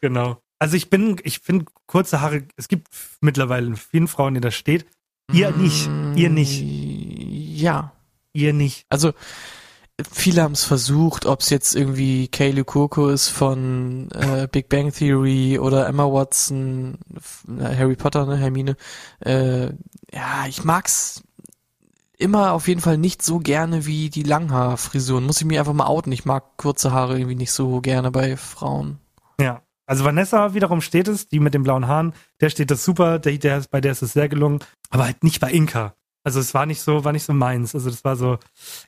Genau. Also ich bin, ich finde kurze Haare, es gibt mittlerweile vielen Frauen, die das steht. Ihr nicht, ihr nicht. Ja. Ihr nicht. Also viele haben es versucht, ob es jetzt irgendwie Kaley Cuoco ist von äh, Big Bang Theory oder Emma Watson, äh, Harry Potter, ne, Hermine. Äh, ja, ich mag's immer auf jeden Fall nicht so gerne wie die Langhaarfrisuren. Muss ich mir einfach mal outen. Ich mag kurze Haare irgendwie nicht so gerne bei Frauen. Ja. Also Vanessa wiederum steht es, die mit den blauen Haaren, der steht das super, der, der, bei der ist es sehr gelungen, aber halt nicht bei Inka. Also es war nicht so, war nicht so meins. Also das war so,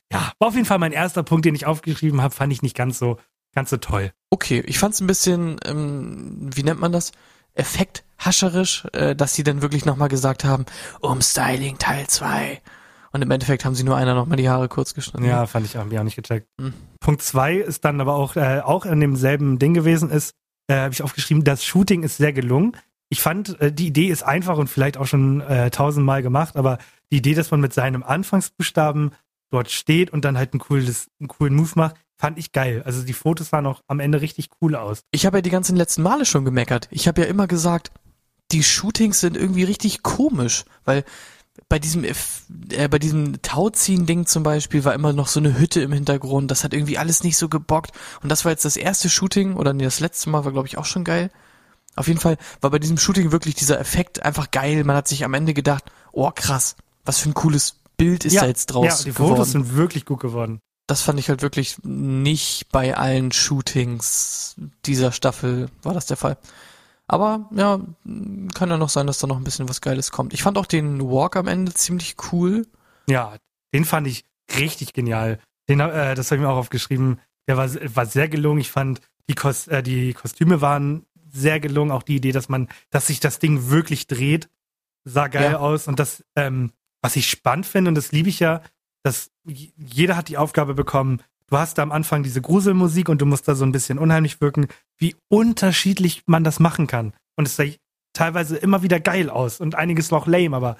ja, war auf jeden Fall mein erster Punkt, den ich aufgeschrieben habe, fand ich nicht ganz so, ganz so toll. Okay, ich fand es ein bisschen, ähm, wie nennt man das? Effekthascherisch, äh, dass sie dann wirklich nochmal gesagt haben, um Styling Teil zwei. Und im Endeffekt haben sie nur einer nochmal die Haare kurz geschnitten. Ja, fand ich irgendwie auch nicht gecheckt. Mhm. Punkt zwei ist dann aber auch, äh, auch in demselben Ding gewesen ist, Äh, habe ich aufgeschrieben, das Shooting ist sehr gelungen. Ich fand, äh, die Idee ist einfach und vielleicht auch schon äh, tausendmal gemacht, aber die Idee, dass man mit seinem Anfangsbuchstaben dort steht und dann halt ein cooles, einen coolen Move macht, fand ich geil. Also die Fotos sahen auch am Ende richtig cool aus. Ich habe ja die ganzen letzten Male schon gemeckert. Ich habe ja immer gesagt, die Shootings sind irgendwie richtig komisch, weil bei diesem äh, bei diesem Tauziehen-Ding zum Beispiel war immer noch so eine Hütte im Hintergrund. Das hat irgendwie alles nicht so gebockt. Und das war jetzt das erste Shooting, oder nee, das letzte Mal war, glaube ich, auch schon geil. Auf jeden Fall war bei diesem Shooting wirklich dieser Effekt einfach geil. Man hat sich am Ende gedacht, oh krass, was für ein cooles Bild ist ja, da jetzt draus geworden. Ja, die geworden. Fotos sind wirklich gut geworden. Das fand ich halt wirklich nicht bei allen Shootings dieser Staffel war das der Fall. Aber, ja, kann ja noch sein, dass da noch ein bisschen was Geiles kommt. Ich fand auch den Walk am Ende ziemlich cool. Ja, den fand ich richtig genial. Den, äh, das habe ich mir auch aufgeschrieben. Der war, war sehr gelungen. Ich fand, die, Kos- äh, die Kostüme waren sehr gelungen. Auch die Idee, dass man, dass sich das Ding wirklich dreht, sah geil ja. aus. Und das, ähm, was ich spannend finde, und das liebe ich ja, dass jeder hat die Aufgabe bekommen, du hast da am Anfang diese Gruselmusik und du musst da so ein bisschen unheimlich wirken, wie unterschiedlich man das machen kann. Und es sah teilweise immer wieder geil aus und einiges war auch lame, aber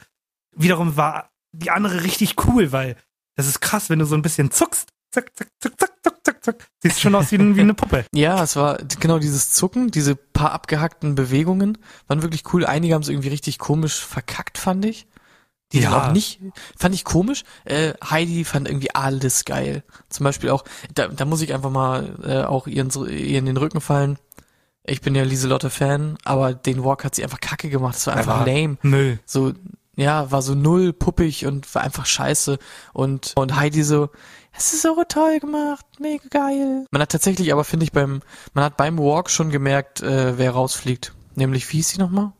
wiederum war die andere richtig cool, weil das ist krass, wenn du so ein bisschen zuckst, zack, zack, zack, zack, zack, zack, zack, siehst schon aus wie, wie eine Puppe. Ja, es war genau dieses Zucken, diese paar abgehackten Bewegungen waren wirklich cool. Einige haben es irgendwie richtig komisch verkackt, fand ich. Die ja. Sind auch nicht, fand ich komisch. Äh, Heidi fand irgendwie alles geil. Zum Beispiel auch, da, da muss ich einfach mal äh, auch ihr in den Rücken fallen. Ich bin ja Liselotte Fan, aber den Walk hat sie einfach kacke gemacht. Das war einfach ja, lame. Müll. So, ja, war so null puppig und war einfach scheiße. Und, und Heidi so, es ist so toll gemacht, mega geil. Man hat tatsächlich aber, finde ich, beim, man hat beim Walk schon gemerkt, äh, wer rausfliegt. Nämlich, wie hieß sie nochmal?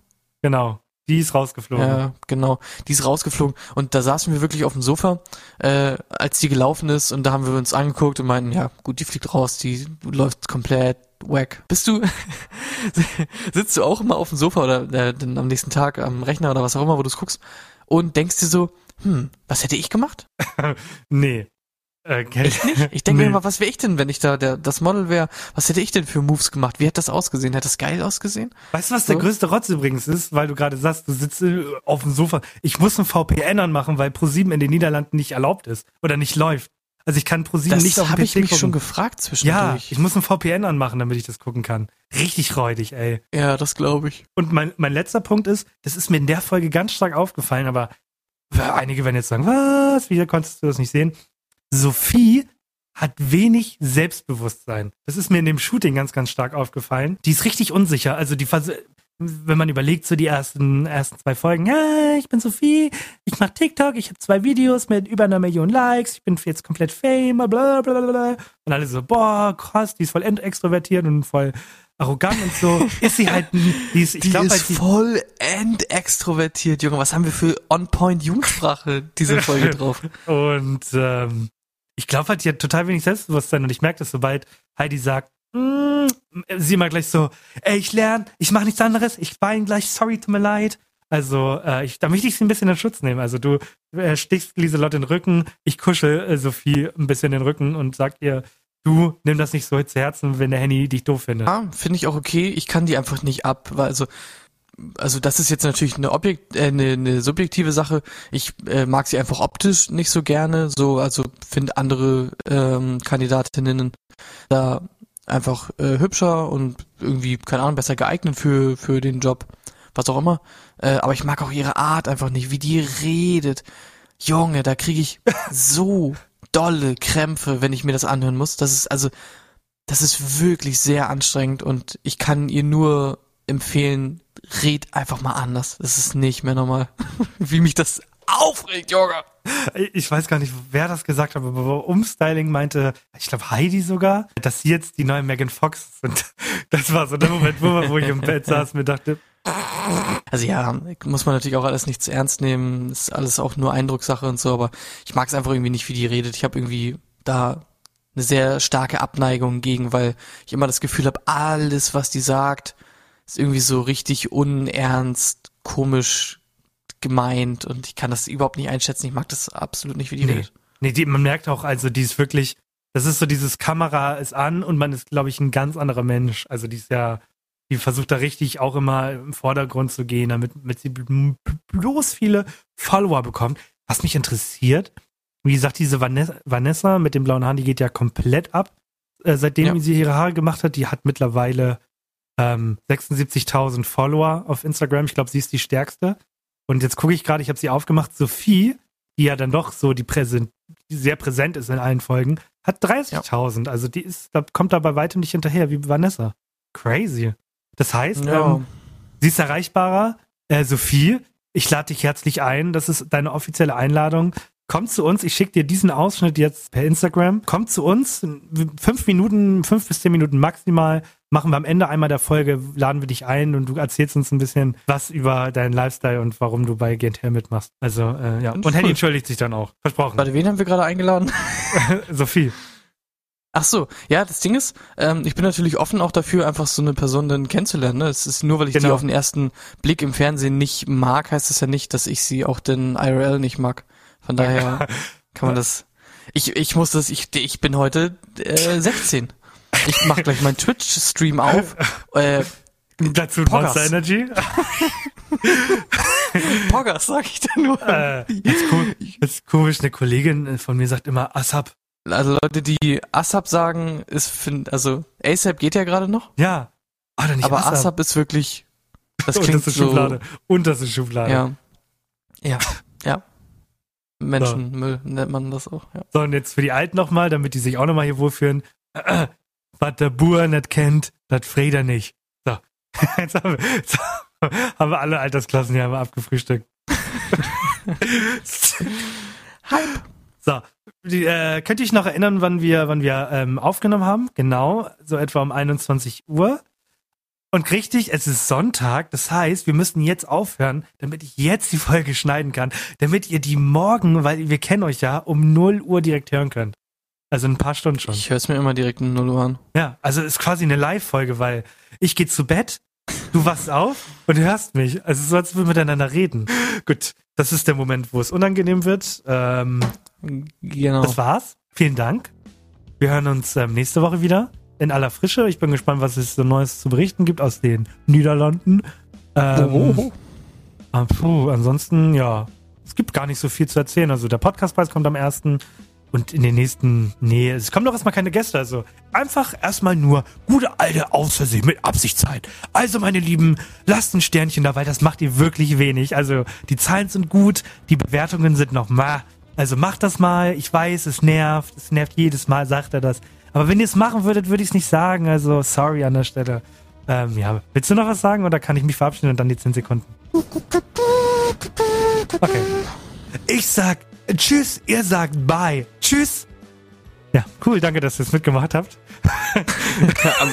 Genau. Die ist rausgeflogen. Ja, genau. Die ist rausgeflogen. Und da saßen wir wirklich auf dem Sofa, äh, als die gelaufen ist. Und da haben wir uns angeguckt und meinten, ja, gut, die fliegt raus. Die läuft komplett wack. Bist du, sitzt du auch immer auf dem Sofa oder äh, dann am nächsten Tag am Rechner oder was auch immer, wo du es guckst und denkst dir so, hm, was hätte ich gemacht? Nee. Äh, ich nicht. Ich denke nee. mir immer, was wäre ich denn, wenn ich da der, das Model wäre? Was hätte ich denn für Moves gemacht? Wie hätte das ausgesehen? Hätte das geil ausgesehen? Weißt du, was so der größte Rotz übrigens ist? Weil du gerade sagst, du sitzt auf dem Sofa. Ich muss einen V P N anmachen, weil ProSieben in den Niederlanden nicht erlaubt ist oder nicht läuft. Also ich kann ProSieben nicht auf dem P C gucken. Das habe ich mich schon gefragt zwischendurch. Ja, ich muss einen V P N anmachen, damit ich das gucken kann. Richtig räudig, ey. Ja, das glaube ich. Und mein, mein letzter Punkt ist, das ist mir in der Folge ganz stark aufgefallen, aber einige werden jetzt sagen, was, wie konntest du das nicht sehen? Sophie hat wenig Selbstbewusstsein. Das ist mir in dem Shooting ganz, ganz stark aufgefallen. Die ist richtig unsicher. Also die, wenn man überlegt, so die ersten, ersten zwei Folgen, ja, ich bin Sophie, ich mache TikTok, ich habe zwei Videos mit über einer Million Likes, ich bin jetzt komplett Fame, bla bla bla bla. Und alle so, boah, krass, die ist voll extrovertiert und voll arrogant und so. Ist sie halt, die ist, ich die glaub, ist halt die voll entextrovertiert, Junge. Was haben wir für On-Point-Jugendsprache diese Folge drauf? Und ähm, ich glaube halt, die hat total wenig Selbstbewusstsein und ich merke das, sobald Heidi sagt, mm, sie immer gleich so, ey, ich lerne, ich mache nichts anderes, ich weine gleich, sorry, tut mir leid. Also, äh, ich, da möchte ich sie ein bisschen in Schutz nehmen. Also du äh, stichst Liselotte in den Rücken, ich kuschel äh, Sophie ein bisschen in den Rücken und sag ihr, du, nimm das nicht so zu Herzen, wenn der Henny dich doof findet. Ah, finde ich auch okay, ich kann die einfach nicht ab, weil also... Also das ist jetzt natürlich eine, Objekt, äh, eine, eine subjektive Sache. Ich äh, mag sie einfach optisch nicht so gerne. So, also finde andere ähm, Kandidatinnen da einfach äh, hübscher und irgendwie, keine Ahnung, besser geeignet für für den Job, was auch immer. Äh, aber ich mag auch ihre Art einfach nicht, wie die redet. Junge, da kriege ich so dolle Krämpfe, wenn ich mir das anhören muss. Das ist also, das ist wirklich sehr anstrengend und ich kann ihr nur empfehlen, red einfach mal anders. Das ist nicht mehr normal, wie mich das aufregt, Junge. Ich weiß gar nicht, wer das gesagt hat, aber Umstyling meinte, ich glaube Heidi sogar, dass sie jetzt die neue Megan Fox sind. Das war so der Moment, wo ich im Bett saß und mir dachte... Also ja, muss man natürlich auch alles nicht zu ernst nehmen, ist alles auch nur Eindruckssache und so, aber ich mag es einfach irgendwie nicht, wie die redet. Ich habe irgendwie da eine sehr starke Abneigung gegen, weil ich immer das Gefühl habe, alles, was die sagt, ist irgendwie so richtig unernst, komisch gemeint und ich kann das überhaupt nicht einschätzen. Ich mag das absolut nicht, wie die nee. redet. Nee, die, man merkt auch, also die ist wirklich, das ist so dieses Kamera ist an und man ist, glaube ich, ein ganz anderer Mensch. Also die ist ja, die versucht da richtig auch immer im Vordergrund zu gehen, damit, damit sie bloß viele Follower bekommt. Was mich interessiert, wie gesagt, diese Vanessa, Vanessa mit dem blauen Haaren, die geht ja komplett ab. Äh, seitdem ja. sie ihre Haare gemacht hat, die hat mittlerweile ähm, sechsundsiebzigtausend Follower auf Instagram. Ich glaube, sie ist die stärkste. Und jetzt gucke ich gerade, ich habe sie aufgemacht, Sophie, die ja dann doch so die, präsent, die sehr präsent ist in allen Folgen, hat dreißigtausend. Ja. Also die ist, da kommt da bei weitem nicht hinterher wie Vanessa. Crazy. Das heißt, no. ähm, sie ist erreichbarer. Äh, Sophie, ich lade dich herzlich ein. Das ist deine offizielle Einladung. Komm zu uns. Ich schicke dir diesen Ausschnitt jetzt per Instagram. Komm zu uns. Fünf Minuten, fünf bis zehn Minuten maximal. Machen wir am Ende einmal der Folge, laden wir dich ein und du erzählst uns ein bisschen was über deinen Lifestyle und warum du bei G N T M mitmachst. Also, äh, ja. Und Handy entschuldigt sich dann auch. Versprochen. Warte, wen haben wir gerade eingeladen? Sophie. Ach so, ja, das Ding ist, ähm, ich bin natürlich offen auch dafür, einfach so eine Person dann kennenzulernen. Ne? Es ist nur, weil ich genau. die auf den ersten Blick im Fernsehen nicht mag, heißt das ja nicht, dass ich sie auch den I R L nicht mag. Von daher kann man das. Ich ich muss das. Ich ich bin heute äh, sechzehn. Ich mach gleich meinen Twitch-Stream auf. Äh, Dazu Monster Energy. Poggers, sag ich da nur. Äh, das, ist komisch, das ist komisch. Eine Kollegin von mir sagt immer ASAP. Also Leute, die ASAP sagen, ist find, also ASAP geht ja gerade noch. Ja, ah, dann nicht aber ASAP. ASAP ist wirklich, das klingt und das ist so. Schublade. Und das ist Schublade. Ja, ja, ja. Menschenmüll so. Nennt man das auch. Ja. So, und jetzt für die Alten nochmal, damit die sich auch nochmal hier wohlfühlen. Was der Bauer nicht kennt, das frägt er nicht. So, jetzt haben wir, jetzt haben wir alle Altersklassen hier einmal abgefrühstückt. Hype. So, die, äh, könnt ihr euch noch erinnern, wann wir wann wir ähm, aufgenommen haben? Genau, so etwa um einundzwanzig Uhr. Und richtig, es ist Sonntag, das heißt, wir müssen jetzt aufhören, damit ich jetzt die Folge schneiden kann, damit ihr die morgen, weil wir kennen euch ja, um null Uhr direkt hören könnt. Also in ein paar Stunden schon. Ich höre es mir immer direkt um null Uhr an. Ja, also es ist quasi eine Live-Folge, weil ich gehe zu Bett, du wachst auf und hörst mich. Also sonst würden wir miteinander reden. Gut, das ist der Moment, wo es unangenehm wird. Ähm... Genau. Das war's. Vielen Dank. Wir hören uns ähm, nächste Woche wieder in aller Frische. Ich bin gespannt, was es so Neues zu berichten gibt aus den Niederlanden. Ähm, oh, oh. Puh, ansonsten, ja, es gibt gar nicht so viel zu erzählen. Also der Podcastpreis kommt am ersten und in den nächsten, nee, es kommen doch erstmal keine Gäste. Also einfach erstmal nur gute alte Aus Versehen mit Absicht sein. Also meine Lieben, lasst ein Sternchen da, weil das macht ihr wirklich wenig. Also die Zahlen sind gut, die Bewertungen sind noch mal. Also macht das mal, ich weiß, es nervt, es nervt jedes Mal, sagt er das. Aber wenn ihr es machen würdet, würde ich es nicht sagen, also sorry an der Stelle. Ähm, ja, willst du noch was sagen oder kann ich mich verabschieden und dann die zehn Sekunden? Okay. Ich sag tschüss, ihr sagt bye, tschüss. Ja, cool, danke, dass ihr es mitgemacht habt.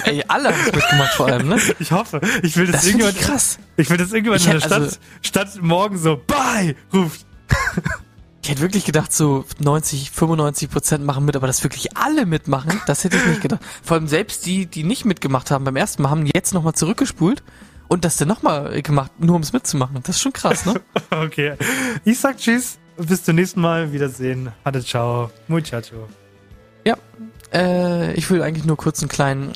Ey, alle haben es mitgemacht vor allem, ne? Ich hoffe, ich will, dass das irgendjemand, ich krass. Ich will, dass irgendjemand ich in der Stadt, also Stadt morgen so bye ruft. Ich hätte wirklich gedacht, so neunzig, fünfundneunzig Prozent machen mit, aber dass wirklich alle mitmachen, das hätte ich nicht gedacht. Vor allem selbst die, die nicht mitgemacht haben beim ersten Mal, haben jetzt nochmal zurückgespult und das dann nochmal gemacht, nur um es mitzumachen. Das ist schon krass, ne? Okay. Ich sag tschüss, bis zum nächsten Mal, Wiedersehen, hatte ciao, muchacho. Ja, äh, ich will eigentlich nur kurz einen kleinen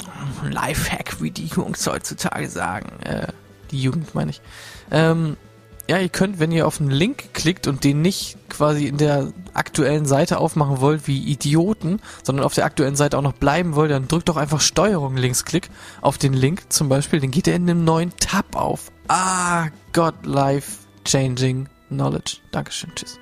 Lifehack, wie die Jungs heutzutage sagen. Äh, die Jugend, meine ich. Ähm, Ja, ihr könnt, wenn ihr auf einen Link klickt und den nicht quasi in der aktuellen Seite aufmachen wollt wie Idioten, sondern auf der aktuellen Seite auch noch bleiben wollt, dann drückt doch einfach Steuerung Linksklick auf den Link zum Beispiel, dann geht er in einem neuen Tab auf. Ah, God, life-changing knowledge. Dankeschön, tschüss.